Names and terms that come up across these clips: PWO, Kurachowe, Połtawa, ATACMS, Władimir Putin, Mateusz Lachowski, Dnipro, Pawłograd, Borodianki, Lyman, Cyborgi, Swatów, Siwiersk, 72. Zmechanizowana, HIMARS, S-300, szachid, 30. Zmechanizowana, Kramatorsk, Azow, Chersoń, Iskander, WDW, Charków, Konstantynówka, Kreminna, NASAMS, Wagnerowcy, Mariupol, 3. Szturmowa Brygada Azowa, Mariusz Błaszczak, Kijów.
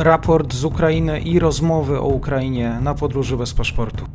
Raport z Ukrainy i rozmowy o Ukrainie na podróży bez paszportu.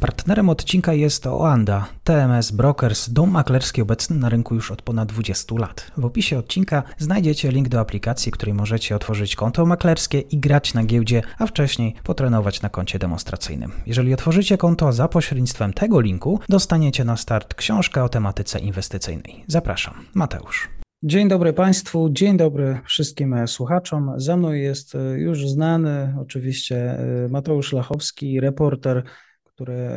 Partnerem odcinka jest Oanda, TMS Brokers, dom maklerski obecny na rynku już od ponad 20 lat. W opisie odcinka znajdziecie link do aplikacji, w której możecie otworzyć konto maklerskie i grać na giełdzie, a wcześniej potrenować na koncie demonstracyjnym. Jeżeli otworzycie konto za pośrednictwem tego linku, dostaniecie na start książkę o tematyce inwestycyjnej. Zapraszam, Mateusz. Dzień dobry Państwu, dzień dobry wszystkim słuchaczom. Za mną jest już znany oczywiście Mateusz Lachowski, reporter, który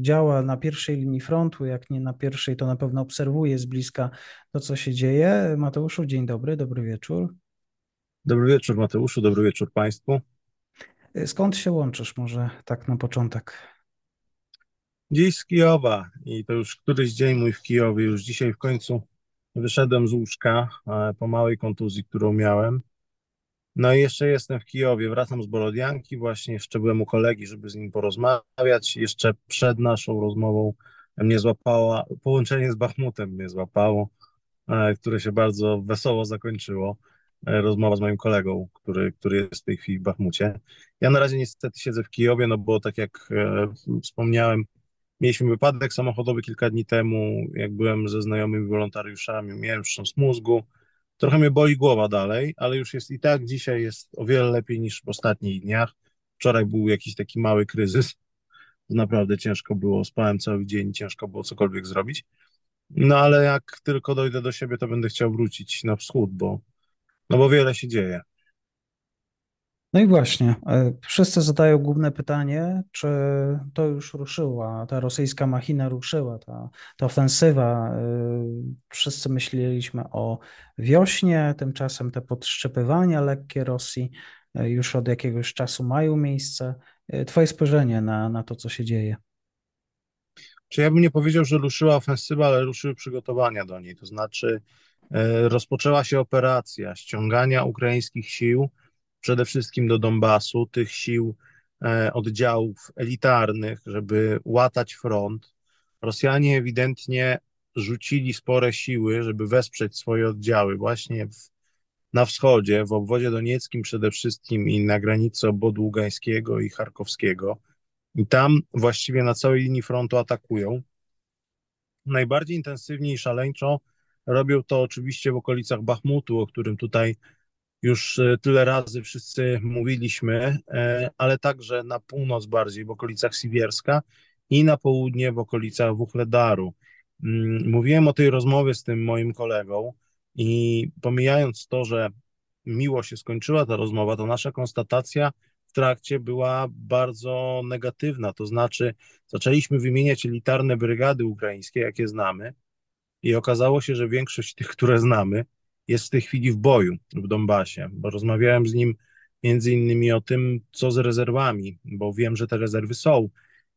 działa na pierwszej linii frontu, jak nie na pierwszej, to na pewno obserwuje z bliska to, co się dzieje. Mateuszu, dzień dobry, dobry wieczór. Dobry wieczór Mateuszu, dobry wieczór Państwu. Skąd się łączysz może tak na początek? Dziś z Kijowa i to już któryś dzień mój w Kijowie. Już dzisiaj w końcu wyszedłem z łóżka po małej kontuzji, którą miałem. No i jeszcze jestem w Kijowie, wracam z Borodianki, właśnie jeszcze byłem u kolegi, żeby z nim porozmawiać. Jeszcze przed naszą rozmową mnie złapało, połączenie z Bachmutem mnie złapało, które się bardzo wesoło zakończyło. Rozmowa z moim kolegą, który jest w tej chwili w Bachmucie. Ja na razie niestety siedzę w Kijowie, no bo tak jak wspomniałem, mieliśmy wypadek samochodowy kilka dni temu, jak byłem ze znajomymi wolontariuszami, miałem wstrząs mózgu. Trochę mnie boli głowa dalej, ale już jest i tak, dzisiaj jest o wiele lepiej niż w ostatnich dniach. Wczoraj był jakiś taki mały kryzys, naprawdę ciężko było, spałem cały dzień, ciężko było cokolwiek zrobić. No ale jak tylko dojdę do siebie, to będę chciał wrócić na wschód, bo wiele się dzieje. No i właśnie, wszyscy zadają główne pytanie, czy to już ruszyła, ta rosyjska machina ruszyła, ta ofensywa. Wszyscy myśleliśmy o wiośnie, tymczasem te podszczepywania lekkie Rosji już od jakiegoś czasu mają miejsce. Twoje spojrzenie na to, co się dzieje. Czy ja bym nie powiedział, że ruszyła ofensywa, ale ruszyły przygotowania do niej, to znaczy rozpoczęła się operacja ściągania ukraińskich sił, przede wszystkim do Donbasu, tych sił oddziałów elitarnych, żeby łatać front. Rosjanie ewidentnie rzucili spore siły, żeby wesprzeć swoje oddziały właśnie na wschodzie, w obwodzie donieckim przede wszystkim i na granicy obwodu ługańskiego i charkowskiego. I tam właściwie na całej linii frontu atakują. Najbardziej intensywnie i szaleńczo robią to oczywiście w okolicach Bachmutu, o którym tutaj już tyle razy wszyscy mówiliśmy, ale także na północ bardziej, w okolicach Siwierska i na południe w okolicach Wuhłedaru. Mówiłem o tej rozmowie z tym moim kolegą i pomijając to, że miło się skończyła ta rozmowa, to nasza konstatacja w trakcie była bardzo negatywna, to znaczy zaczęliśmy wymieniać elitarne brygady ukraińskie, jakie znamy i okazało się, że większość tych, które znamy, jest w tej chwili w boju w Donbasie, bo rozmawiałem z nim między innymi o tym, co z rezerwami, bo wiem, że te rezerwy są,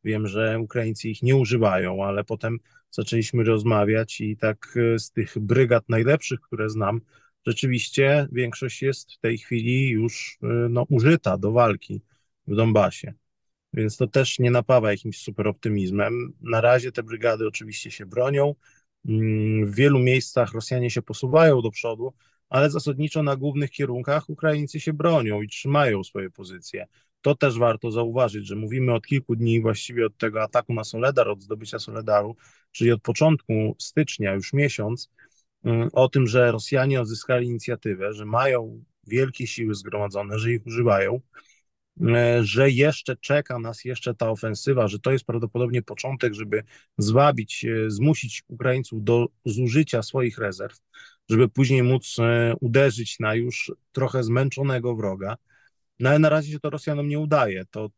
wiem, że Ukraińcy ich nie używają, ale potem zaczęliśmy rozmawiać i tak z tych brygad najlepszych, które znam, rzeczywiście większość jest w tej chwili już użyta do walki w Donbasie, więc to też nie napawa jakimś super optymizmem. Na razie te brygady oczywiście się bronią, w wielu miejscach Rosjanie się posuwają do przodu, ale zasadniczo na głównych kierunkach Ukraińcy się bronią i trzymają swoje pozycje. To też warto zauważyć, że mówimy od kilku dni właściwie od tego ataku na Soledar, od zdobycia Soledaru, czyli od początku stycznia, już miesiąc, o tym, że Rosjanie odzyskali inicjatywę, że mają wielkie siły zgromadzone, że ich używają, że jeszcze czeka nas jeszcze ta ofensywa, że to jest prawdopodobnie początek, żeby zmusić Ukraińców do zużycia swoich rezerw, żeby później móc uderzyć na już trochę zmęczonego wroga. No ale na razie się to Rosjanom nie udaje. To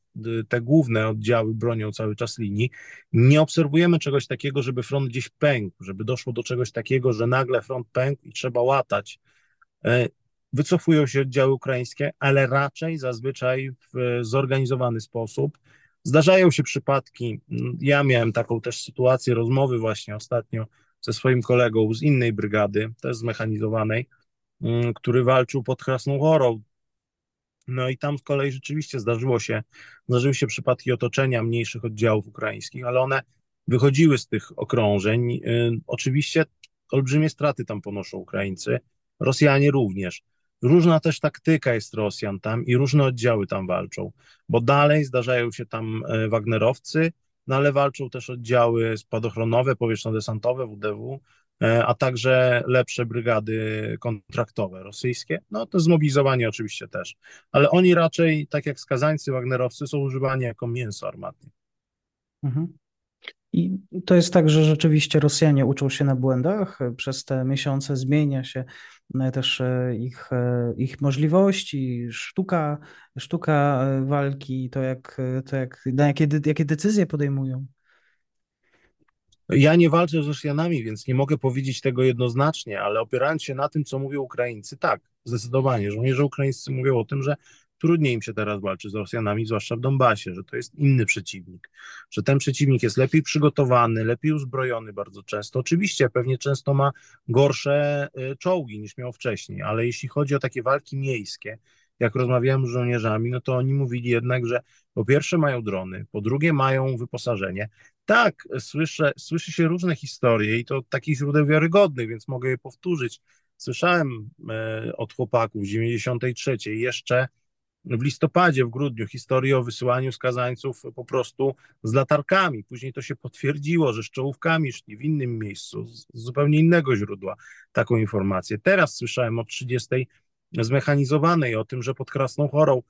te główne oddziały bronią cały czas linii. Nie obserwujemy czegoś takiego, żeby front gdzieś pękł, żeby doszło do czegoś takiego, że nagle front pękł i trzeba łatać. Wycofują się oddziały ukraińskie, ale raczej zazwyczaj w zorganizowany sposób. Zdarzają się przypadki, ja miałem taką też sytuację rozmowy właśnie ostatnio ze swoim kolegą z innej brygady, też zmechanizowanej, który walczył pod Krasną Chorą. No i tam z kolei rzeczywiście zdarzyły się przypadki otoczenia mniejszych oddziałów ukraińskich, ale one wychodziły z tych okrążeń. Oczywiście olbrzymie straty tam ponoszą Ukraińcy, Rosjanie również. Różna też taktyka jest Rosjan tam i różne oddziały tam walczą, bo dalej zdarzają się tam Wagnerowcy, no ale walczą też oddziały spadochronowe, powietrzno-desantowe, WDW, a także lepsze brygady kontraktowe rosyjskie, no to zmobilizowani oczywiście też, ale oni raczej, tak jak skazańcy Wagnerowcy, są używani jako mięso armatnie. Mhm. I to jest tak, że rzeczywiście Rosjanie uczą się na błędach, przez te miesiące zmienia się też ich możliwości, sztuka walki, jakie decyzje podejmują. Ja nie walczę z Rosjanami, więc nie mogę powiedzieć tego jednoznacznie, ale opierając się na tym, co mówią Ukraińcy, tak, zdecydowanie, żołnierze ukraińscy mówią o tym, że trudniej im się teraz walczy z Rosjanami, zwłaszcza w Donbasie, że to jest inny przeciwnik, że ten przeciwnik jest lepiej przygotowany, lepiej uzbrojony bardzo często. Oczywiście pewnie często ma gorsze czołgi niż miał wcześniej, ale jeśli chodzi o takie walki miejskie, jak rozmawiałem z żołnierzami, no to oni mówili jednak, że po pierwsze mają drony, po drugie mają wyposażenie. Tak, słyszy się różne historie i to takich źródeł wiarygodnych, więc mogę je powtórzyć. Słyszałem od chłopaków z 93. jeszcze w listopadzie, w grudniu historię o wysyłaniu skazańców po prostu z latarkami. Później to się potwierdziło, że z czołówkami szli w innym miejscu, z zupełnie innego źródła taką informację. Teraz słyszałem o 30. Zmechanizowanej, o tym, że pod Krasną Chorą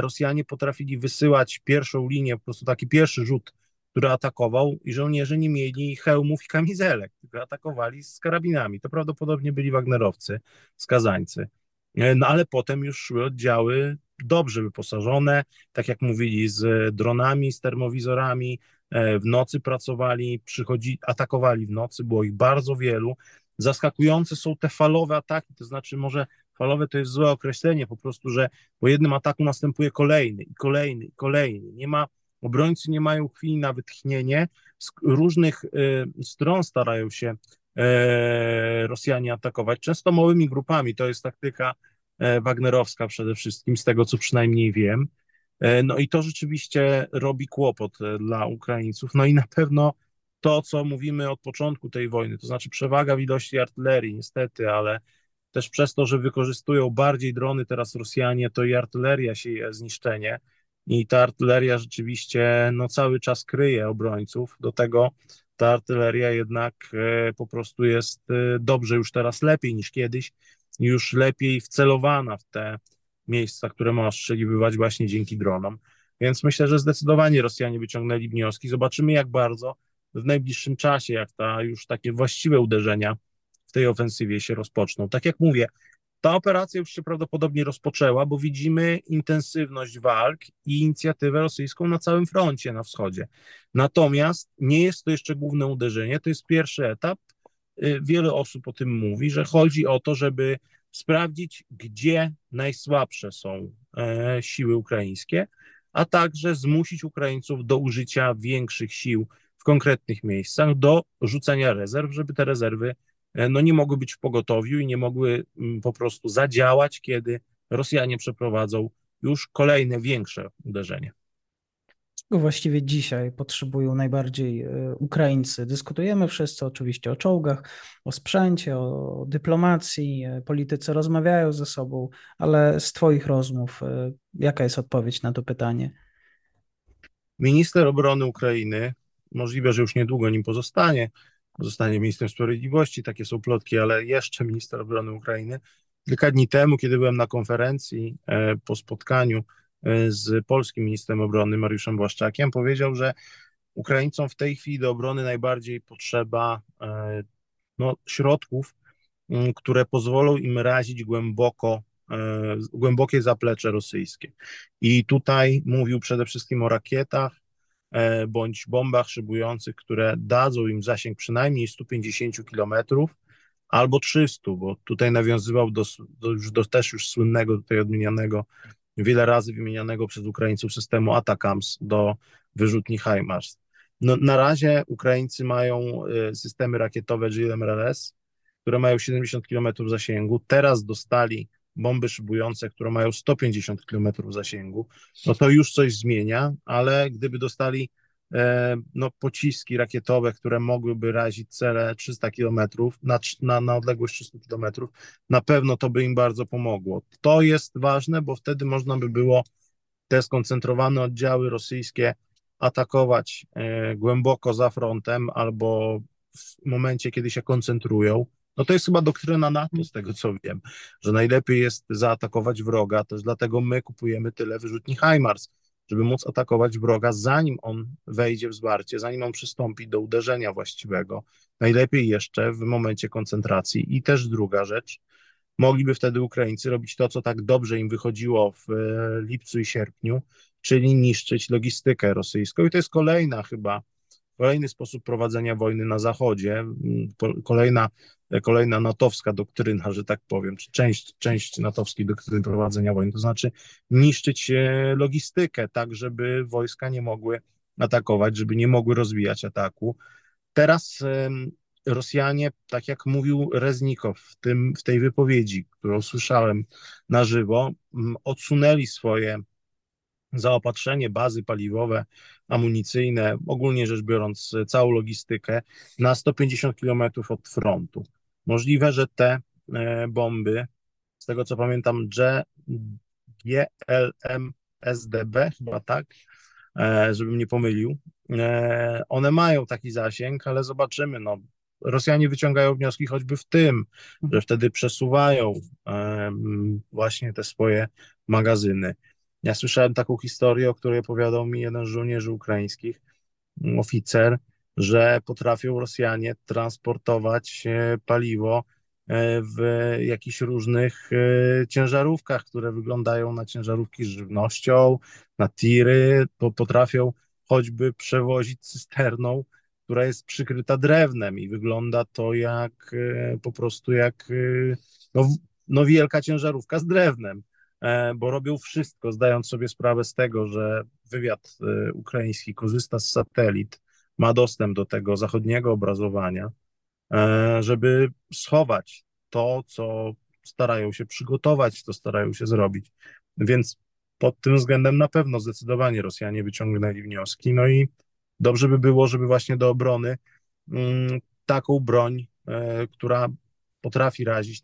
Rosjanie potrafili wysyłać pierwszą linię, po prostu taki pierwszy rzut, który atakował i żołnierze nie mieli hełmów i kamizelek, tylko atakowali z karabinami. To prawdopodobnie byli Wagnerowcy, skazańcy. No ale potem już szły oddziały dobrze wyposażone, tak jak mówili, z dronami, z termowizorami, w nocy pracowali, atakowali w nocy, było ich bardzo wielu. Zaskakujące są te falowe ataki, to znaczy może falowe to jest złe określenie, po prostu, że po jednym ataku następuje kolejny i kolejny i kolejny. Obrońcy nie mają chwili na wytchnienie, z różnych stron starają się Rosjanie atakować, często małymi grupami, to jest taktyka wagnerowska przede wszystkim, z tego co przynajmniej wiem. No i to rzeczywiście robi kłopot dla Ukraińców. No i na pewno to, co mówimy od początku tej wojny, to znaczy przewaga w ilości artylerii, niestety, ale też przez to, że wykorzystują bardziej drony teraz Rosjanie, to i artyleria się zniszczenie i ta artyleria rzeczywiście no, cały czas kryje obrońców. Do tego ta artyleria jednak po prostu jest dobrze już teraz lepiej niż kiedyś, już lepiej wcelowana w te miejsca, które ma ostrzeliwać właśnie dzięki dronom. Więc myślę, że zdecydowanie Rosjanie wyciągnęli wnioski. Zobaczymy jak bardzo w najbliższym czasie, jak już takie właściwe uderzenia w tej ofensywie się rozpoczną. Tak jak mówię, ta operacja już się prawdopodobnie rozpoczęła, bo widzimy intensywność walk i inicjatywę rosyjską na całym froncie na wschodzie. Natomiast nie jest to jeszcze główne uderzenie, to jest pierwszy etap. Wiele osób o tym mówi, że chodzi o to, żeby sprawdzić, gdzie najsłabsze są siły ukraińskie, a także zmusić Ukraińców do użycia większych sił w konkretnych miejscach, do rzucenia rezerw, żeby te rezerwy no, nie mogły być w pogotowiu i nie mogły po prostu zadziałać, kiedy Rosjanie przeprowadzą już kolejne większe uderzenie. Czego właściwie dzisiaj potrzebują najbardziej Ukraińcy? Dyskutujemy wszyscy oczywiście o czołgach, o sprzęcie, o dyplomacji, politycy rozmawiają ze sobą, ale z Twoich rozmów jaka jest odpowiedź na to pytanie? Minister obrony Ukrainy, możliwe, że już niedługo nim pozostanie ministrem sprawiedliwości, takie są plotki, ale jeszcze minister obrony Ukrainy. Kilka dni temu, kiedy byłem na konferencji po spotkaniu z polskim ministrem obrony Mariuszem Błaszczakiem, powiedział, że Ukraińcom w tej chwili do obrony najbardziej potrzeba no, środków, które pozwolą im razić głębokie zaplecze rosyjskie. I tutaj mówił przede wszystkim o rakietach, bądź bombach szybujących, które dadzą im zasięg przynajmniej 150 km albo 300, bo tutaj nawiązywał do też już słynnego, tutaj odmienianego, wiele razy wymienianego przez Ukraińców systemu ATACMS do wyrzutni HIMARS. No, na razie Ukraińcy mają systemy rakietowe GMLRS, które mają 70 km zasięgu. Teraz dostali bomby szybujące, które mają 150 km zasięgu. No to już coś zmienia, ale gdyby dostali no, pociski rakietowe, które mogłyby razić cele 300 km, na odległość 300 km, na pewno to by im bardzo pomogło. To jest ważne, bo wtedy można by było te skoncentrowane oddziały rosyjskie atakować głęboko za frontem albo w momencie, kiedy się koncentrują. No to jest chyba doktryna NATO, z tego co wiem, że najlepiej jest zaatakować wroga, też dlatego my kupujemy tyle wyrzutni HIMARS, żeby móc atakować wroga, zanim on wejdzie w zwarcie, zanim on przystąpi do uderzenia właściwego. Najlepiej jeszcze w momencie koncentracji. I też druga rzecz, mogliby wtedy Ukraińcy robić to, co tak dobrze im wychodziło w lipcu i sierpniu, czyli niszczyć logistykę rosyjską. I to jest kolejny sposób prowadzenia wojny na Zachodzie, kolejna natowska doktryna, że tak powiem, czy część natowskiej doktryny prowadzenia wojny, to znaczy niszczyć logistykę tak, żeby wojska nie mogły atakować, żeby nie mogły rozwijać ataku. Teraz Rosjanie, tak jak mówił Reznikow w tej wypowiedzi, którą słyszałem na żywo, odsunęli swoje zaopatrzenie, bazy paliwowe, amunicyjne, ogólnie rzecz biorąc całą logistykę na 150 km od frontu. Możliwe, że te bomby, z tego co pamiętam, GMLRS, chyba tak, żebym nie pomylił, one mają taki zasięg, ale zobaczymy, no, Rosjanie wyciągają wnioski choćby w tym, że wtedy przesuwają właśnie te swoje magazyny. Ja słyszałem taką historię, o której opowiadał mi jeden z żołnierzy ukraińskich, oficer, że potrafią Rosjanie transportować paliwo w jakichś różnych ciężarówkach, które wyglądają na ciężarówki z żywnością, na tiry, to potrafią choćby przewozić cysterną, która jest przykryta drewnem i wygląda to jak po prostu jak no wielka ciężarówka z drewnem, bo robią wszystko, zdając sobie sprawę z tego, że wywiad ukraiński korzysta z satelit, ma dostęp do tego zachodniego obrazowania, żeby schować to, co starają się przygotować, to starają się zrobić. Więc pod tym względem na pewno zdecydowanie Rosjanie wyciągnęli wnioski. No i dobrze by było, żeby właśnie do obrony taką broń, która potrafi razić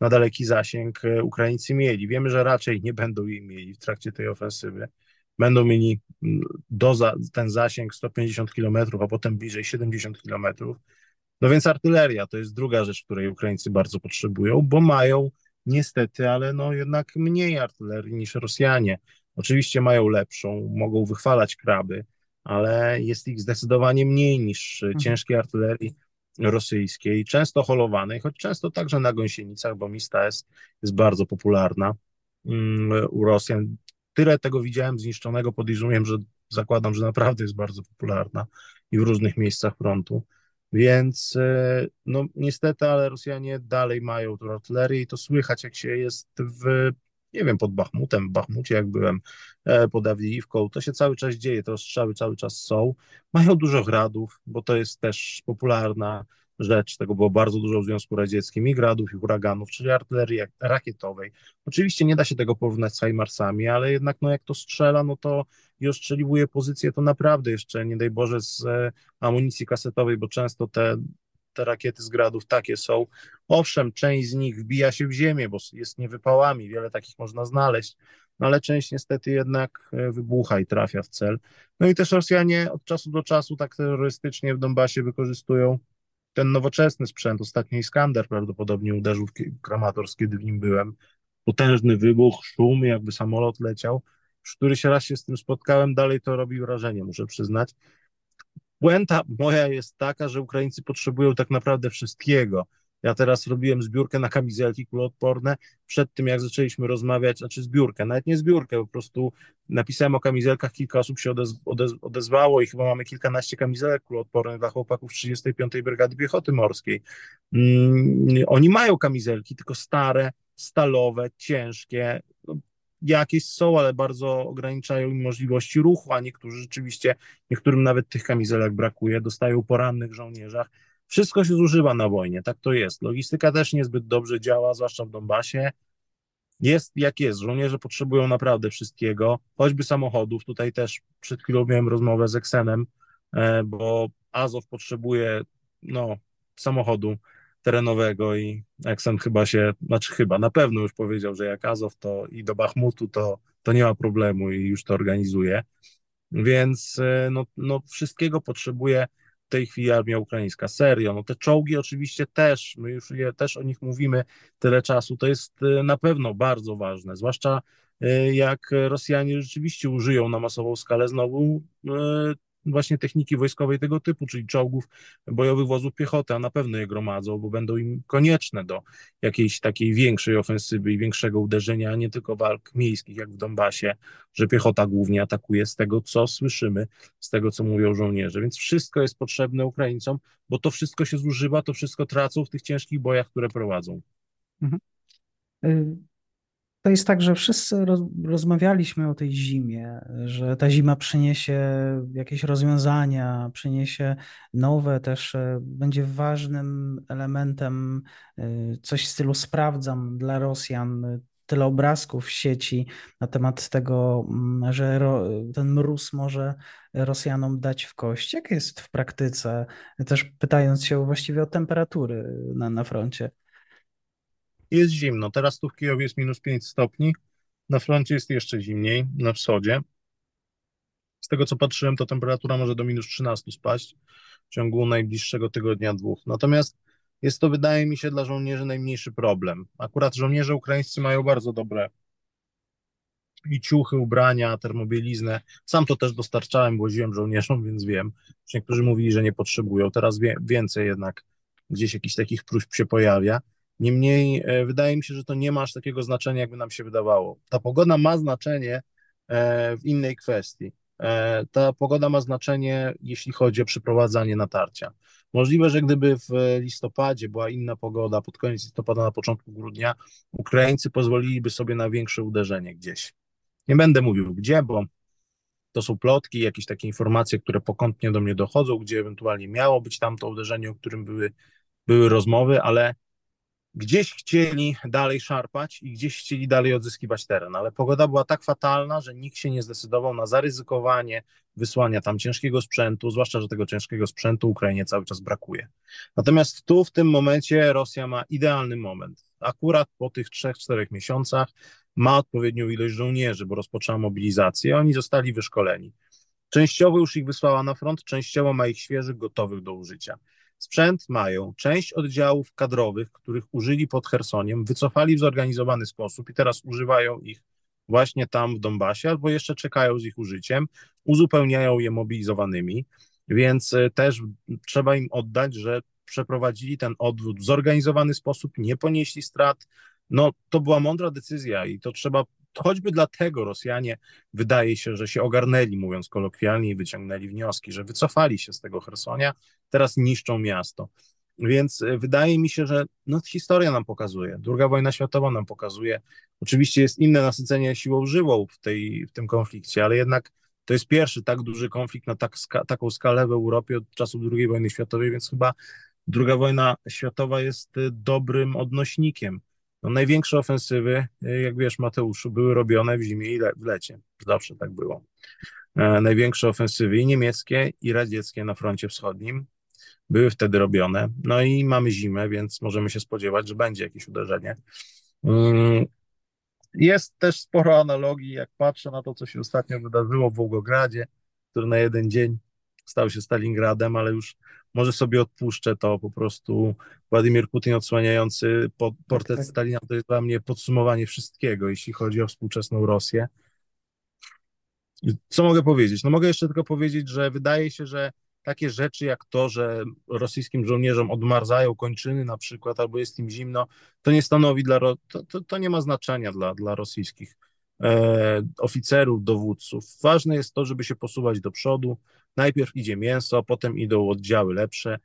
na daleki zasięg, Ukraińcy mieli. Wiemy, że raczej nie będą jej mieli w trakcie tej ofensywy. Będą mieli ten zasięg 150 km, a potem bliżej 70 km. No więc artyleria to jest druga rzecz, której Ukraińcy bardzo potrzebują, bo mają niestety, ale no jednak mniej artylerii niż Rosjanie. Oczywiście mają lepszą, mogą wychwalać kraby, ale jest ich zdecydowanie mniej niż ciężkiej artylerii rosyjskiej, często holowanej, choć często także na gąsienicach, bo MISTA jest bardzo popularna u Rosjan. Tyle tego widziałem zniszczonego pod Izumiem, że zakładam, że naprawdę jest bardzo popularna i w różnych miejscach frontu. Więc no niestety, ale Rosjanie dalej mają tą artylerię i to słychać, jak się jest pod Bachmutem, w Bachmucie jak byłem, pod Awdijiwką, to się cały czas dzieje, te ostrzały cały czas są. Mają dużo gradów, bo to jest też popularna rzecz, tego było bardzo dużo w Związku Radzieckim, i gradów, i huraganów, czyli artylerii rakietowej. Oczywiście nie da się tego porównać z HIMARS-ami, ale jednak no jak to strzela, no to i ostrzeliwuje pozycję, to naprawdę jeszcze, nie daj Boże, z amunicji kasetowej, bo często te rakiety z gradów takie są. Owszem, część z nich wbija się w ziemię, bo jest niewypałami, wiele takich można znaleźć, no ale część niestety jednak wybucha i trafia w cel. No i też Rosjanie od czasu do czasu tak terrorystycznie w Donbasie wykorzystują ten nowoczesny sprzęt. Ostatnio Iskander prawdopodobnie uderzył w Kramatorsk, kiedy w nim byłem. Potężny wybuch, szum, jakby samolot leciał. Już któryś raz się z tym spotkałem, dalej to robi wrażenie, muszę przyznać. Puenta moja jest taka, że Ukraińcy potrzebują tak naprawdę wszystkiego. Ja teraz robiłem zbiórkę na kamizelki kuloodporne, przed tym jak zaczęliśmy rozmawiać, znaczy zbiórkę, nawet nie zbiórkę, po prostu napisałem o kamizelkach, kilka osób się odezwało i chyba mamy kilkanaście kamizelek kuloodpornych dla chłopaków 35. Brygady Piechoty Morskiej. Oni mają kamizelki, tylko stare, stalowe, ciężkie, no, jakieś są, ale bardzo ograniczają im możliwości ruchu, a niektórzy rzeczywiście, niektórym nawet tych kamizelek brakuje, dostają po rannych żołnierzach. Wszystko się zużywa na wojnie, tak to jest. Logistyka też niezbyt dobrze działa, zwłaszcza w Donbasie. jest jak jest, żołnierze potrzebują naprawdę wszystkiego, choćby samochodów. Tutaj też przed chwilą miałem rozmowę z Eksenem, bo Azow potrzebuje samochodu terenowego i Eksen na pewno już powiedział, że jak Azow to i do Bachmutu, to nie ma problemu i już to organizuje. Więc wszystkiego potrzebuje w tej chwili armia ukraińska, serio. Te czołgi oczywiście też, my już też o nich mówimy tyle czasu, to jest na pewno bardzo ważne, zwłaszcza jak Rosjanie rzeczywiście użyją na masową skalę znowu właśnie techniki wojskowej tego typu, czyli czołgów, bojowych wozów piechoty, a na pewno je gromadzą, bo będą im konieczne do jakiejś takiej większej ofensywy i większego uderzenia, a nie tylko walk miejskich, jak w Donbasie, że piechota głównie atakuje, z tego, co słyszymy, z tego, co mówią żołnierze. Więc wszystko jest potrzebne Ukraińcom, bo to wszystko się zużywa, to wszystko tracą w tych ciężkich bojach, które prowadzą. To jest tak, że wszyscy rozmawialiśmy o tej zimie, że ta zima przyniesie jakieś rozwiązania, przyniesie nowe też, będzie ważnym elementem, coś w stylu sprawdzam dla Rosjan, tyle obrazków w sieci na temat tego, że ten mróz może Rosjanom dać w kość. Jak jest w praktyce, też pytając się właściwie o temperatury na froncie? Jest zimno. Teraz tu w Kijowie jest -5 stopni. Na froncie jest jeszcze zimniej, na wschodzie. Z tego, co patrzyłem, to temperatura może do -13 spaść w ciągu najbliższego tygodnia, dwóch. Natomiast jest to, wydaje mi się, dla żołnierzy najmniejszy problem. Akurat żołnierze ukraińscy mają bardzo dobre i ciuchy, ubrania, termobieliznę. Sam to też dostarczałem, woziłem żołnierzom, więc wiem. Niektórzy mówili, że nie potrzebują. Teraz więcej jednak gdzieś jakichś takich próśb się pojawia. Niemniej wydaje mi się, że to nie ma aż takiego znaczenia, jakby nam się wydawało. Ta pogoda ma znaczenie w innej kwestii. Ta pogoda ma znaczenie, jeśli chodzi o przeprowadzanie natarcia. Możliwe, że gdyby w listopadzie była inna pogoda, pod koniec listopada, na początku grudnia, Ukraińcy pozwoliliby sobie na większe uderzenie gdzieś. Nie będę mówił gdzie, bo to są plotki, jakieś takie informacje, które pokątnie do mnie dochodzą, gdzie ewentualnie miało być tamto uderzenie, o którym były rozmowy, ale gdzieś chcieli dalej szarpać i gdzieś chcieli dalej odzyskiwać teren, ale pogoda była tak fatalna, że nikt się nie zdecydował na zaryzykowanie wysłania tam ciężkiego sprzętu, zwłaszcza, że tego ciężkiego sprzętu Ukrainie cały czas brakuje. Natomiast tu w tym momencie Rosja ma idealny moment. Akurat po tych 3-4 miesiącach ma odpowiednią ilość żołnierzy, bo rozpoczęła mobilizację, oni zostali wyszkoleni. Częściowo już ich wysłała na front, częściowo ma ich świeżych, gotowych do użycia. Sprzęt mają, część oddziałów kadrowych, których użyli pod Chersoniem, wycofali w zorganizowany sposób i teraz używają ich właśnie tam w Donbasie, albo jeszcze czekają z ich użyciem, uzupełniają je mobilizowanymi, więc też trzeba im oddać, że przeprowadzili ten odwrót w zorganizowany sposób, nie ponieśli strat. To była mądra decyzja i to trzeba, choćby dlatego Rosjanie, wydaje się, że się ogarnęli, mówiąc kolokwialnie, i wyciągnęli wnioski, że wycofali się z tego Chersonia, teraz niszczą miasto. Więc wydaje mi się, że historia nam pokazuje, II wojna światowa nam pokazuje, oczywiście jest inne nasycenie siłą żywą w tym konflikcie, ale jednak to jest pierwszy tak duży konflikt na taką skalę w Europie od czasów II wojny światowej, więc chyba II wojna światowa jest dobrym odnośnikiem. Największe ofensywy, jak wiesz, Mateuszu, były robione w zimie i w lecie. Zawsze tak było. Największe ofensywy i niemieckie, i radzieckie na froncie wschodnim były wtedy robione. I mamy zimę, więc możemy się spodziewać, że będzie jakieś uderzenie. Jest też sporo analogii, jak patrzę na to, co się ostatnio wydarzyło w Wołgogradzie, który na jeden dzień stał się Stalingradem, ale już może sobie odpuszczę to, po prostu Władimir Putin odsłaniający portret Stalina, to jest dla mnie podsumowanie wszystkiego, jeśli chodzi o współczesną Rosję. Co mogę powiedzieć? Mogę jeszcze tylko powiedzieć, że wydaje się, że takie rzeczy jak to, że rosyjskim żołnierzom odmarzają kończyny na przykład, albo jest im zimno, to nie stanowi to nie ma znaczenia dla rosyjskich oficerów, dowódców. Ważne jest to, żeby się posuwać do przodu. Najpierw idzie mięso, potem idą oddziały lepsze.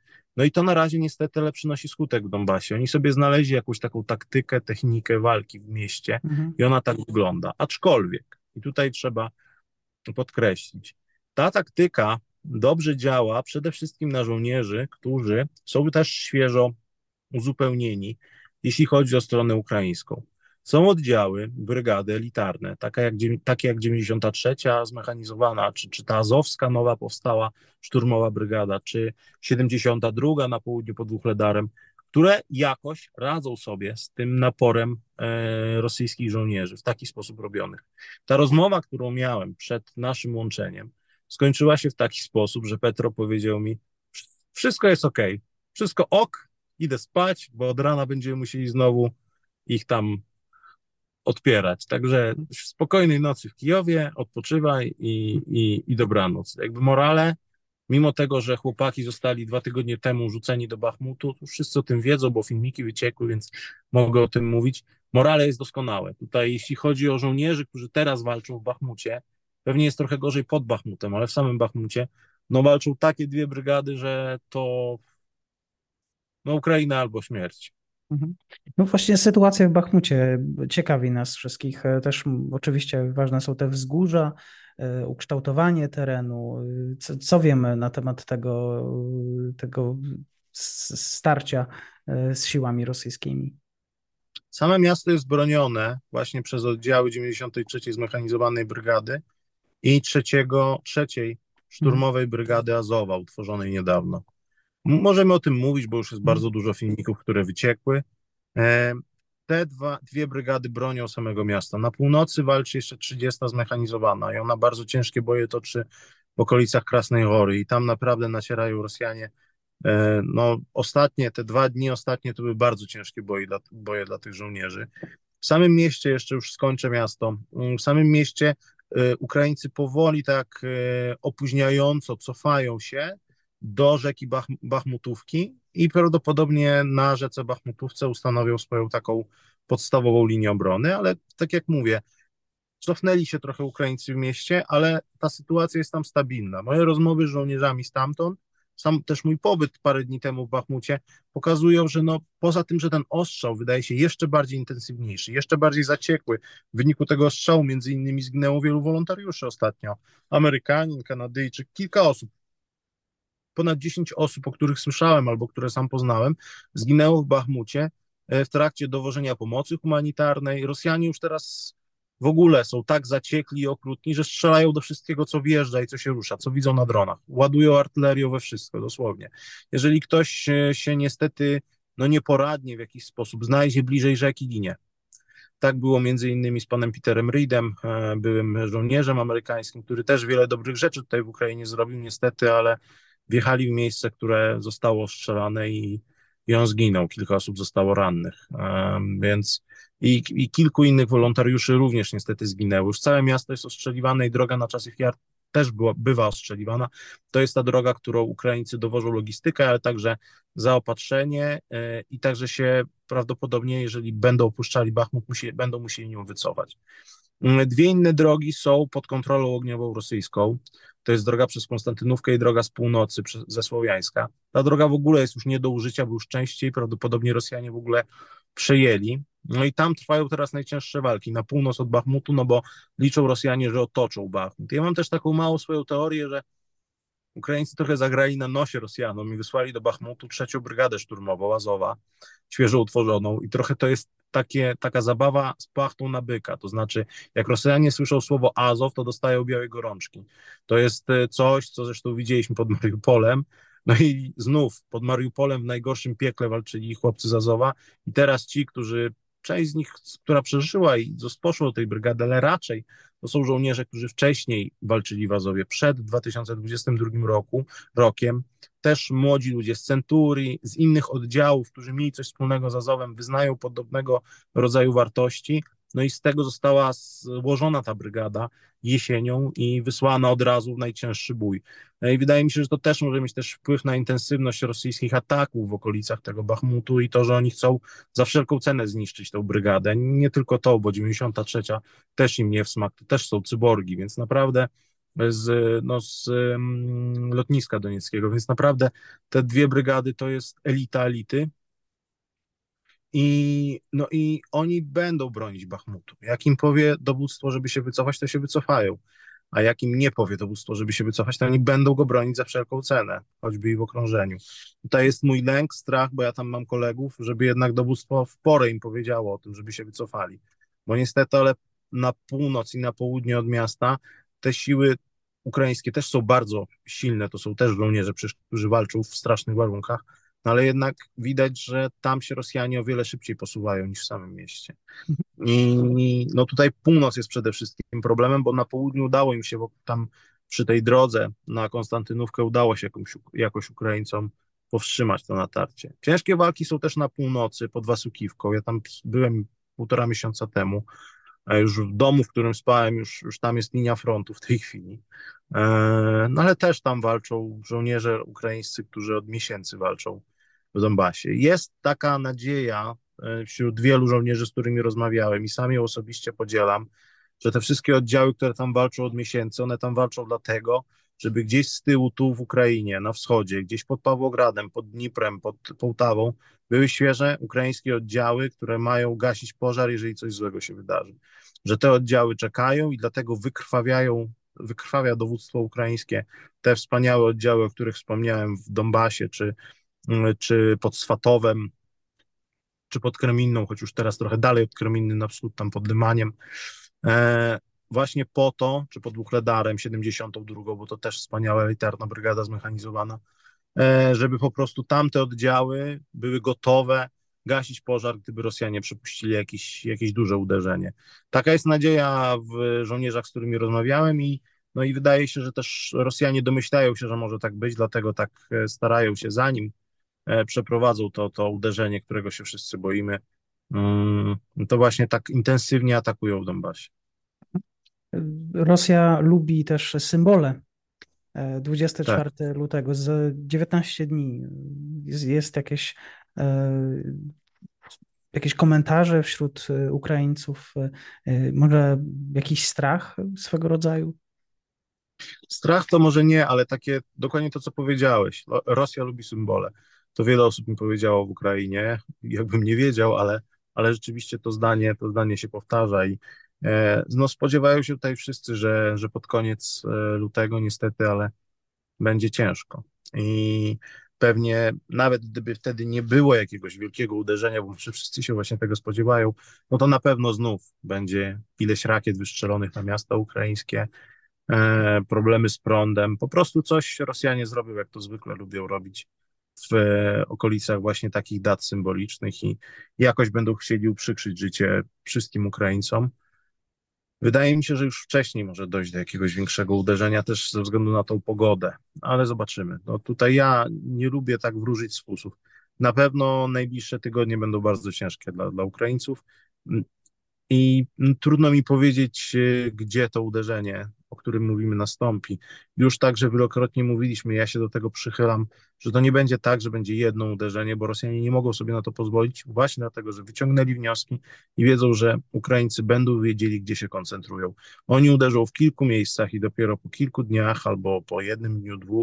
I to na razie niestety przynosi skutek w Donbasie. Oni sobie znaleźli jakąś taką taktykę, technikę walki w mieście i ona tak wygląda. Aczkolwiek, i tutaj trzeba podkreślić, ta taktyka dobrze działa przede wszystkim na żołnierzy, którzy są też świeżo uzupełnieni, jeśli chodzi o stronę ukraińską. Są oddziały, brygady elitarne, takie jak 93. Zmechanizowana, czy ta azowska nowa powstała szturmowa brygada, czy 72. na południu pod Wuhłedarem, które jakoś radzą sobie z tym naporem rosyjskich żołnierzy w taki sposób robionych. Ta rozmowa, którą miałem przed naszym łączeniem, skończyła się w taki sposób, że Petro powiedział mi: wszystko jest okej, wszystko ok, idę spać, bo od rana będziemy musieli znowu ich tam odpierać. Także spokojnej nocy w Kijowie, odpoczywaj i dobranoc. Jakby morale, mimo tego, że chłopaki zostali 2 tygodnie temu rzuceni do Bachmutu, wszyscy o tym wiedzą, bo filmiki wyciekły, więc mogę o tym mówić, morale jest doskonałe. Tutaj jeśli chodzi o żołnierzy, którzy teraz walczą w Bachmucie, pewnie jest trochę gorzej pod Bachmutem, ale w samym Bachmucie, no walczą takie 2 brygady, że to no Ukraina albo śmierć. No właśnie sytuacja w Bachmucie ciekawi nas wszystkich. Też oczywiście ważne są te wzgórza, ukształtowanie terenu. Co wiemy na temat tego starcia z siłami rosyjskimi? Same miasto jest bronione właśnie przez oddziały 93. Zmechanizowanej Brygady i 3. Szturmowej Brygady Azowa, utworzonej niedawno. Możemy o tym mówić, bo już jest bardzo dużo filmików, które wyciekły. Te dwie brygady bronią samego miasta. Na północy walczy jeszcze 30. Zmechanizowana i ona bardzo ciężkie boje toczy w okolicach Krasnej Chory i tam naprawdę nacierają Rosjanie. No, ostatnie, te 2 dni ostatnie to były bardzo ciężkie boje dla tych żołnierzy. W samym mieście, jeszcze już skończę miasto, w samym mieście Ukraińcy powoli tak opóźniająco cofają się do rzeki Bachmutówki i prawdopodobnie na rzece Bachmutówce ustanowią swoją taką podstawową linię obrony, ale tak jak mówię, cofnęli się trochę Ukraińcy w mieście, ale ta sytuacja jest tam stabilna. Moje rozmowy z żołnierzami stamtąd, sam też mój pobyt parę dni temu w Bachmucie pokazują, że no, poza tym, że ten ostrzał wydaje się jeszcze bardziej intensywniejszy, jeszcze bardziej zaciekły. W wyniku tego ostrzału między innymi zginęło wielu wolontariuszy ostatnio. Amerykanin, Kanadyjczyk, kilka osób. Ponad 10 osób, o których słyszałem albo które sam poznałem, zginęło w Bachmucie w trakcie dowożenia pomocy humanitarnej. Rosjanie już teraz w ogóle są tak zaciekli i okrutni, że strzelają do wszystkiego, co wjeżdża i co się rusza, co widzą na dronach. Ładują artylerią we wszystko, dosłownie. Jeżeli ktoś się niestety no nieporadnie w jakiś sposób znajdzie bliżej rzeki, ginie. Tak było między innymi z panem Peterem Reedem, byłym żołnierzem amerykańskim, który też wiele dobrych rzeczy tutaj w Ukrainie zrobił, niestety, ale wjechali w miejsce, które zostało ostrzelane i on zginął. Kilka osób zostało rannych, więc i kilku innych wolontariuszy również niestety zginęło. Już całe miasto jest ostrzeliwane i droga na Czasów Jar też bywa ostrzeliwana. To jest ta droga, którą Ukraińcy dowożą logistykę, ale także zaopatrzenie i także się prawdopodobnie, jeżeli będą opuszczali Bachmut, będą musieli nią wycofać. 2 inne drogi są pod kontrolą ogniową rosyjską. To jest droga przez Konstantynówkę i droga z północy ze Słowiańska. Ta droga w ogóle jest już nie do użycia, bo już częściej prawdopodobnie Rosjanie w ogóle przejęli. No i tam trwają teraz najcięższe walki, na północ od Bachmutu, no bo liczą Rosjanie, że otoczą Bachmut. Ja mam też taką małą swoją teorię, że Ukraińcy trochę zagrali na nosie Rosjanom i wysłali do Bachmutu 3. Brygadę Szturmową, Azowa, świeżo utworzoną i trochę to jest taka zabawa z płachtą na byka, to znaczy jak Rosjanie słyszą słowo Azow, to dostają białej gorączki. To jest coś, co zresztą widzieliśmy pod Mariupolem, no i znów pod Mariupolem w najgorszym piekle walczyli chłopcy z Azowa i teraz ci, część z nich, która przeżyła i poszła do tej brygady, ale raczej to są żołnierze, którzy wcześniej walczyli w Azowie, przed 2022 rokiem. Też młodzi ludzie z Centurii, z innych oddziałów, którzy mieli coś wspólnego z Azowem, wyznają podobnego rodzaju wartości. No i z tego została złożona ta brygada jesienią i wysłana od razu w najcięższy bój. I wydaje mi się, że to też może mieć też wpływ na intensywność rosyjskich ataków w okolicach tego Bachmutu i to, że oni chcą za wszelką cenę zniszczyć tą brygadę. Nie tylko to, bo 93 też im nie w smak, to też są cyborgi, więc naprawdę z lotniska donieckiego, więc naprawdę te 2 brygady to jest elita elity. I oni będą bronić Bachmutu. Jak im powie dowództwo, żeby się wycofać, to się wycofają. A jak im nie powie dowództwo, żeby się wycofać, to oni będą go bronić za wszelką cenę, choćby i w okrążeniu. Tutaj jest mój lęk, strach, bo ja tam mam kolegów, żeby jednak dowództwo w porę im powiedziało o tym, żeby się wycofali. bo niestety, ale na północ i na południe od miasta te siły ukraińskie też są bardzo silne, to są też żołnierze, którzy walczą w strasznych warunkach, no ale jednak widać, że tam się Rosjanie o wiele szybciej posuwają niż w samym mieście. I no tutaj północ jest przede wszystkim problemem, bo na południu udało im się, bo tam przy tej drodze na Konstantynówkę udało się jakoś Ukraińcom powstrzymać to natarcie. Ciężkie walki są też na północy pod Wasukiwką. Ja tam byłem 1,5 miesiąca temu, już w domu, w którym spałem, już tam jest linia frontu w tej chwili. No ale też tam walczą żołnierze ukraińscy, którzy od miesięcy walczą w Donbasie. Jest taka nadzieja wśród wielu żołnierzy, z którymi rozmawiałem i sam ją osobiście podzielam, że te wszystkie oddziały, które tam walczą od miesięcy, one tam walczą dlatego, żeby gdzieś z tyłu, tu w Ukrainie, na wschodzie, gdzieś pod Pawłogradem, pod Dniprem, pod Połtawą, były świeże ukraińskie oddziały, które mają gasić pożar, jeżeli coś złego się wydarzy. Że te oddziały czekają i dlatego wykrwawia dowództwo ukraińskie te wspaniałe oddziały, o których wspomniałem w Donbasie, czy pod Swatowem, czy pod Kreminną, choć już teraz trochę dalej od Kreminny, na wschód, tam pod Lymaniem. Właśnie po to, czy pod Wuhłedarem 72, bo to też wspaniała elitarna brygada zmechanizowana, żeby po prostu tamte oddziały były gotowe gasić pożar, gdyby Rosjanie przepuścili jakieś duże uderzenie. Taka jest nadzieja w żołnierzach, z którymi rozmawiałem i wydaje się, że też Rosjanie domyślają się, że może tak być, dlatego tak starają się, zanim przeprowadzą to uderzenie, którego się wszyscy boimy, to właśnie tak intensywnie atakują w Donbasie. Rosja lubi też symbole. 24 tak. lutego, z 19 dni jest jakieś komentarze wśród Ukraińców, może jakiś strach swego rodzaju? Strach to może nie, ale takie dokładnie to, co powiedziałeś. Rosja lubi symbole. To wiele osób mi powiedziało w Ukrainie, jakbym nie wiedział, ale rzeczywiście to zdanie się powtarza i no spodziewają się tutaj wszyscy, że pod koniec lutego niestety, ale będzie ciężko i pewnie nawet gdyby wtedy nie było jakiegoś wielkiego uderzenia, bo wszyscy się właśnie tego spodziewają, no to na pewno znów będzie ileś rakiet wystrzelonych na miasta ukraińskie, problemy z prądem, po prostu coś Rosjanie zrobią, jak to zwykle lubią robić w okolicach właśnie takich dat symbolicznych i jakoś będą chcieli uprzykrzyć życie wszystkim Ukraińcom. Wydaje mi się, że już wcześniej może dojść do jakiegoś większego uderzenia też ze względu na tą pogodę, ale zobaczymy. No tutaj ja nie lubię tak wróżyć z fusów. Na pewno najbliższe tygodnie będą bardzo ciężkie dla Ukraińców i trudno mi powiedzieć, gdzie to uderzenie, o którym mówimy, nastąpi. Już także wielokrotnie mówiliśmy, ja się do tego przychylam, że to nie będzie tak, że będzie jedno uderzenie, bo Rosjanie nie mogą sobie na to pozwolić właśnie dlatego, że wyciągnęli wnioski i wiedzą, że Ukraińcy będą wiedzieli, gdzie się koncentrują. Oni uderzą w kilku miejscach i dopiero po kilku dniach albo po 1 dniu, 2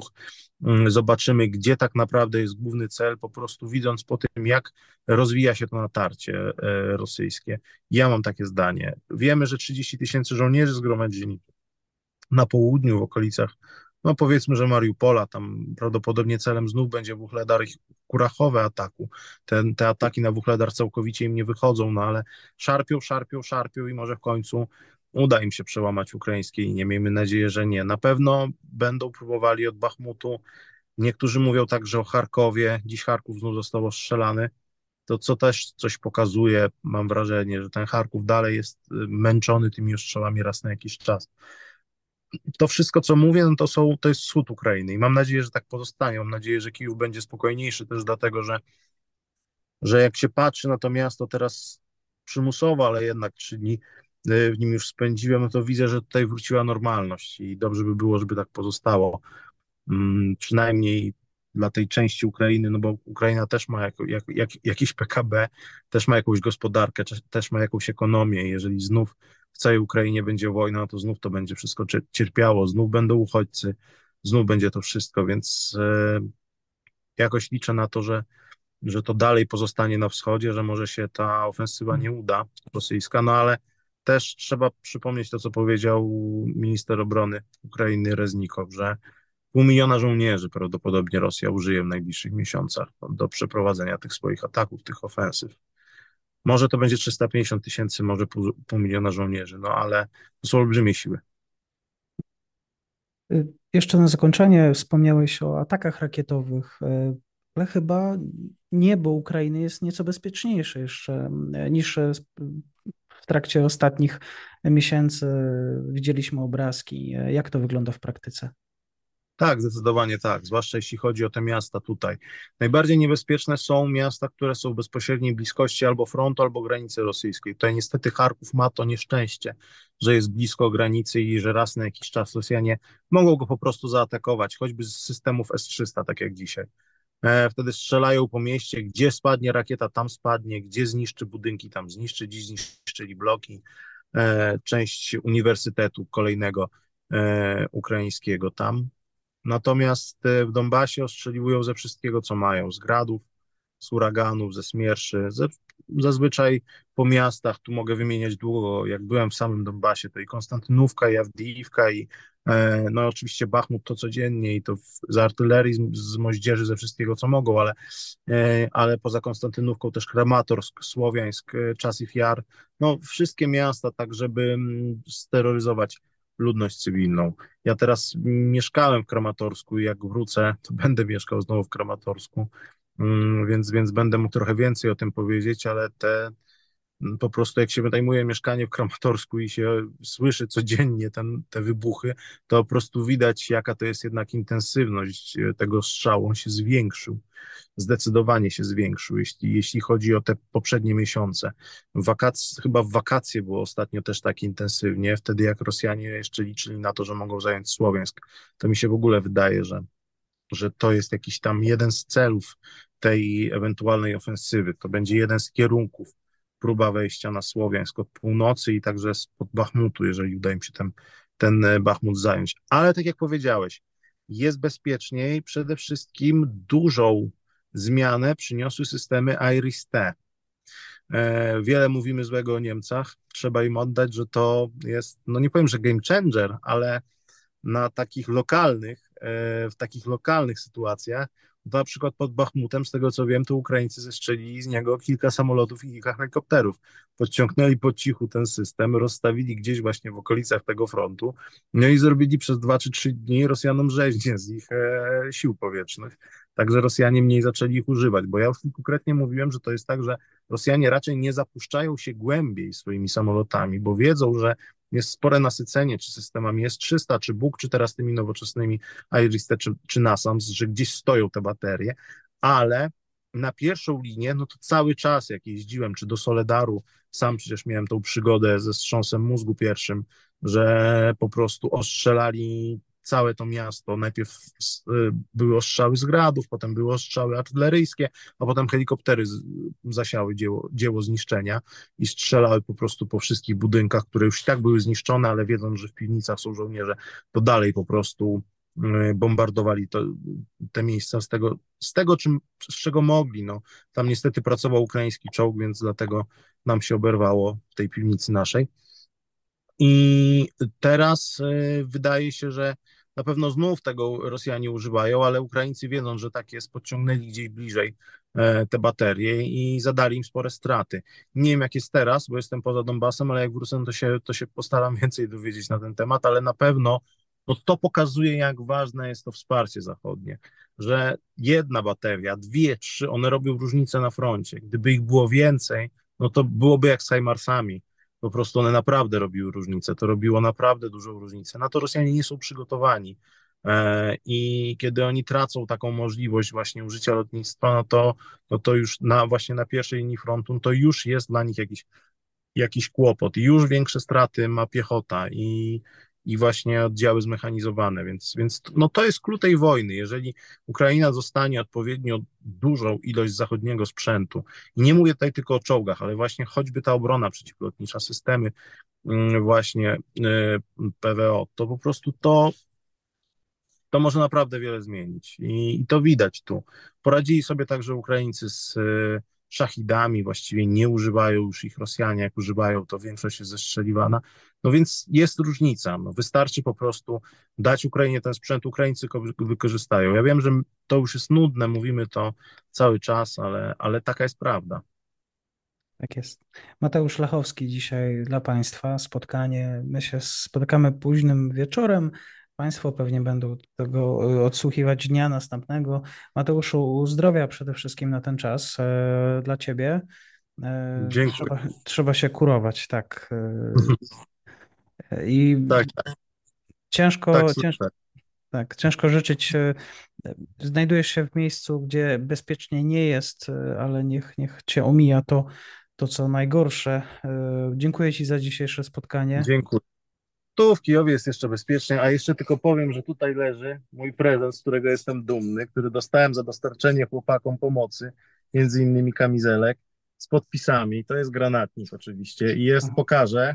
zobaczymy, gdzie tak naprawdę jest główny cel, po prostu widząc po tym, jak rozwija się to natarcie rosyjskie. Ja mam takie zdanie. Wiemy, że 30 000 żołnierzy zgromadzili na południu, w okolicach, no powiedzmy, że Mariupola, tam prawdopodobnie celem znów będzie Wuhłedar i kurachowe ataku. Te ataki na Wuhłedar całkowicie im nie wychodzą, no ale szarpią i może w końcu uda im się przełamać ukraińskie linie. Miejmy nadzieję, że nie. Na pewno będą próbowali od Bachmutu. Niektórzy mówią także o Charkowie. Dziś Charków znów został ostrzelany. To co też coś pokazuje, mam wrażenie, że ten Charków dalej jest męczony tymi ostrzałami raz na jakiś czas. To wszystko, co mówię, no to jest wschód Ukrainy i mam nadzieję, że tak pozostanie. Mam nadzieję, że Kijów będzie spokojniejszy też dlatego, że jak się patrzy na to miasto teraz przymusowo, ale jednak 3 dni w nim już spędziłem, no to widzę, że tutaj wróciła normalność i dobrze by było, żeby tak pozostało. Przynajmniej dla tej części Ukrainy, no bo Ukraina też ma jakieś PKB, też ma jakąś gospodarkę, też ma jakąś ekonomię. Jeżeli znów w całej Ukrainie będzie wojna, to znów to będzie wszystko cierpiało, znów będą uchodźcy, znów będzie to wszystko, więc jakoś liczę na to, że to dalej pozostanie na wschodzie, że może się ta ofensywa nie uda, rosyjska, no ale też trzeba przypomnieć to, co powiedział minister obrony Ukrainy Reznikow, że 500 000 żołnierzy prawdopodobnie Rosja użyje w najbliższych miesiącach do przeprowadzenia tych swoich ataków, tych ofensyw. Może to będzie 350 tysięcy, może pół miliona żołnierzy, no ale to są olbrzymie siły. Jeszcze na zakończenie wspomniałeś o atakach rakietowych, ale chyba niebo Ukrainy jest nieco bezpieczniejsze jeszcze niż w trakcie ostatnich miesięcy. Widzieliśmy obrazki. Jak to wygląda w praktyce? Tak, zdecydowanie tak, zwłaszcza jeśli chodzi o te miasta tutaj. Najbardziej niebezpieczne są miasta, które są w bezpośredniej bliskości albo frontu, albo granicy rosyjskiej. Tutaj niestety Charków ma to nieszczęście, że jest blisko granicy i że raz na jakiś czas Rosjanie mogą go po prostu zaatakować, choćby z systemów S-300, tak jak dzisiaj. Wtedy strzelają po mieście, gdzie spadnie rakieta, tam spadnie, gdzie zniszczy budynki, tam zniszczy, dziś zniszczyli bloki, część uniwersytetu kolejnego ukraińskiego tam. Natomiast w Donbasie ostrzeliwują ze wszystkiego, co mają, z gradów, z uraganów, ze smierszy, zazwyczaj po miastach, tu mogę wymieniać długo, jak byłem w samym Donbasie, to i Konstantynówka, i Awdijiwka, i no oczywiście Bachmut to codziennie i to z artylerii, z moździerzy, ze wszystkiego, co mogą, ale poza Konstantynówką też Kramatorsk, Słowiańsk, Czasiw Jar, no wszystkie miasta, tak żeby steroryzować ludność cywilną. Ja teraz mieszkałem w Kramatorsku i jak wrócę, to będę mieszkał znowu w Kramatorsku, więc będę mógł trochę więcej o tym powiedzieć, ale po prostu jak się wynajmuje mieszkanie w Kramatorsku i się słyszy codziennie te wybuchy, to po prostu widać, jaka to jest jednak intensywność tego strzału. On się zwiększył, zdecydowanie się zwiększył, jeśli chodzi o te poprzednie miesiące. Chyba w wakacje było ostatnio też tak intensywnie, wtedy jak Rosjanie jeszcze liczyli na to, że mogą zająć Słowiańsk. To mi się w ogóle wydaje, że to jest jakiś tam jeden z celów tej ewentualnej ofensywy. To będzie jeden z kierunków. Próba wejścia na Słowiańsk od północy i także spod Bachmutu, jeżeli uda im się ten Bachmut zająć. Ale tak jak powiedziałeś, jest bezpieczniej. Przede wszystkim dużą zmianę przyniosły systemy Iris-T. Wiele mówimy złego o Niemcach. Trzeba im oddać, że to jest, no nie powiem, że game changer, ale na takich lokalnych, w takich lokalnych sytuacjach, na przykład pod Bachmutem, z tego co wiem, to Ukraińcy zestrzelili z niego kilka samolotów i kilka helikopterów. Podciągnęli po cichu ten system, rozstawili gdzieś właśnie w okolicach tego frontu, no i zrobili przez 2 czy 3 dni Rosjanom rzeźnię z ich sił powietrznych. Także Rosjanie mniej zaczęli ich używać, bo ja już konkretnie mówiłem, że to jest tak, że Rosjanie raczej nie zapuszczają się głębiej swoimi samolotami, bo wiedzą, że jest spore nasycenie, czy systemami S-300, czy Buk, czy teraz tymi nowoczesnymi Iris-T, czy NASAMS, że gdzieś stoją te baterie, ale na pierwszą linię, no to cały czas jak jeździłem, czy do Soledaru, sam przecież miałem tą przygodę ze wstrząsem mózgu pierwszym, że po prostu ostrzelali całe to miasto, najpierw były ostrzały z gradów, potem były ostrzały artyleryjskie, a potem helikoptery zasiały dzieło zniszczenia i strzelały po prostu po wszystkich budynkach, które już i tak były zniszczone, ale wiedząc, że w piwnicach są żołnierze, to dalej po prostu bombardowali te miejsca z czego mogli. No, tam niestety pracował ukraiński czołg, więc dlatego nam się oberwało w tej piwnicy naszej. I teraz wydaje się, że na pewno znów tego Rosjanie używają, ale Ukraińcy wiedzą, że tak jest, podciągnęli gdzieś bliżej te baterie i zadali im spore straty. Nie wiem jak jest teraz, bo jestem poza Donbasem, ale jak wrócę to się postaram więcej dowiedzieć na ten temat, ale na pewno no to pokazuje jak ważne jest to wsparcie zachodnie, że jedna bateria, 2, 3, one robią różnicę na froncie. Gdyby ich było więcej, no to byłoby jak z HIMARS-ami. Po prostu one naprawdę robiły różnicę, to robiło naprawdę dużą różnicę. Na to Rosjanie nie są przygotowani i kiedy oni tracą taką możliwość właśnie użycia lotnictwa, no to już właśnie na pierwszej linii frontu to już jest dla nich jakiś kłopot. I już większe straty ma piechota i właśnie oddziały zmechanizowane, więc no to jest klucz tej wojny. Jeżeli Ukraina dostanie odpowiednio dużą ilość zachodniego sprzętu, i nie mówię tutaj tylko o czołgach, ale właśnie choćby ta obrona przeciwlotnicza, systemy właśnie PWO, to po prostu to może naprawdę wiele zmienić i to widać tu. Poradzili sobie także Ukraińcy z szachidami, właściwie nie używają już ich Rosjanie, jak używają, to większość jest zestrzeliwana, no więc jest różnica, no wystarczy po prostu dać Ukrainie ten sprzęt, Ukraińcy go wykorzystają. Ja wiem, że to już jest nudne, mówimy to cały czas, ale taka jest prawda. Tak jest. Mateusz Lachowski dzisiaj dla Państwa spotkanie. My się spotkamy późnym wieczorem. Państwo pewnie będą tego odsłuchiwać dnia następnego. Mateuszu, zdrowia przede wszystkim na ten czas dla Ciebie. Dziękuję. Trzeba się kurować, tak. I tak, tak. Ciężko życzyć. Znajdujesz się w miejscu, gdzie bezpiecznie nie jest, ale niech Cię omija to, co najgorsze. Dziękuję Ci za dzisiejsze spotkanie. Dziękuję. Tu w Kijowie jest jeszcze bezpiecznie, a jeszcze tylko powiem, że tutaj leży mój prezent, z którego jestem dumny, który dostałem za dostarczenie chłopakom pomocy, między innymi kamizelek z podpisami. To jest granatnik oczywiście i pokażę,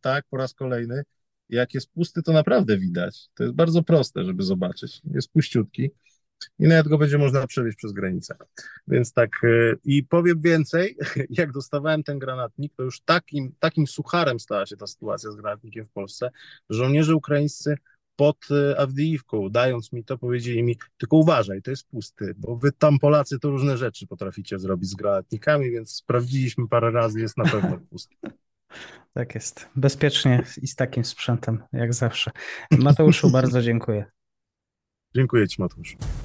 tak, po raz kolejny. Jak jest pusty, to naprawdę widać. To jest bardzo proste, żeby zobaczyć. Jest puściutki i nawet go będzie można przewieźć przez granicę. Więc tak, i powiem więcej, jak dostawałem ten granatnik, to już takim sucharem stała się ta sytuacja z granatnikiem w Polsce. Żołnierze ukraińscy pod Awdijiwką, dając mi to, powiedzieli mi, tylko uważaj, to jest pusty, bo wy tam Polacy to różne rzeczy potraficie zrobić z granatnikami, więc sprawdziliśmy parę razy, jest na pewno pusty. Tak jest. Bezpiecznie i z takim sprzętem, jak zawsze. Mateuszu, bardzo dziękuję. Dziękuję Ci, Mateuszu.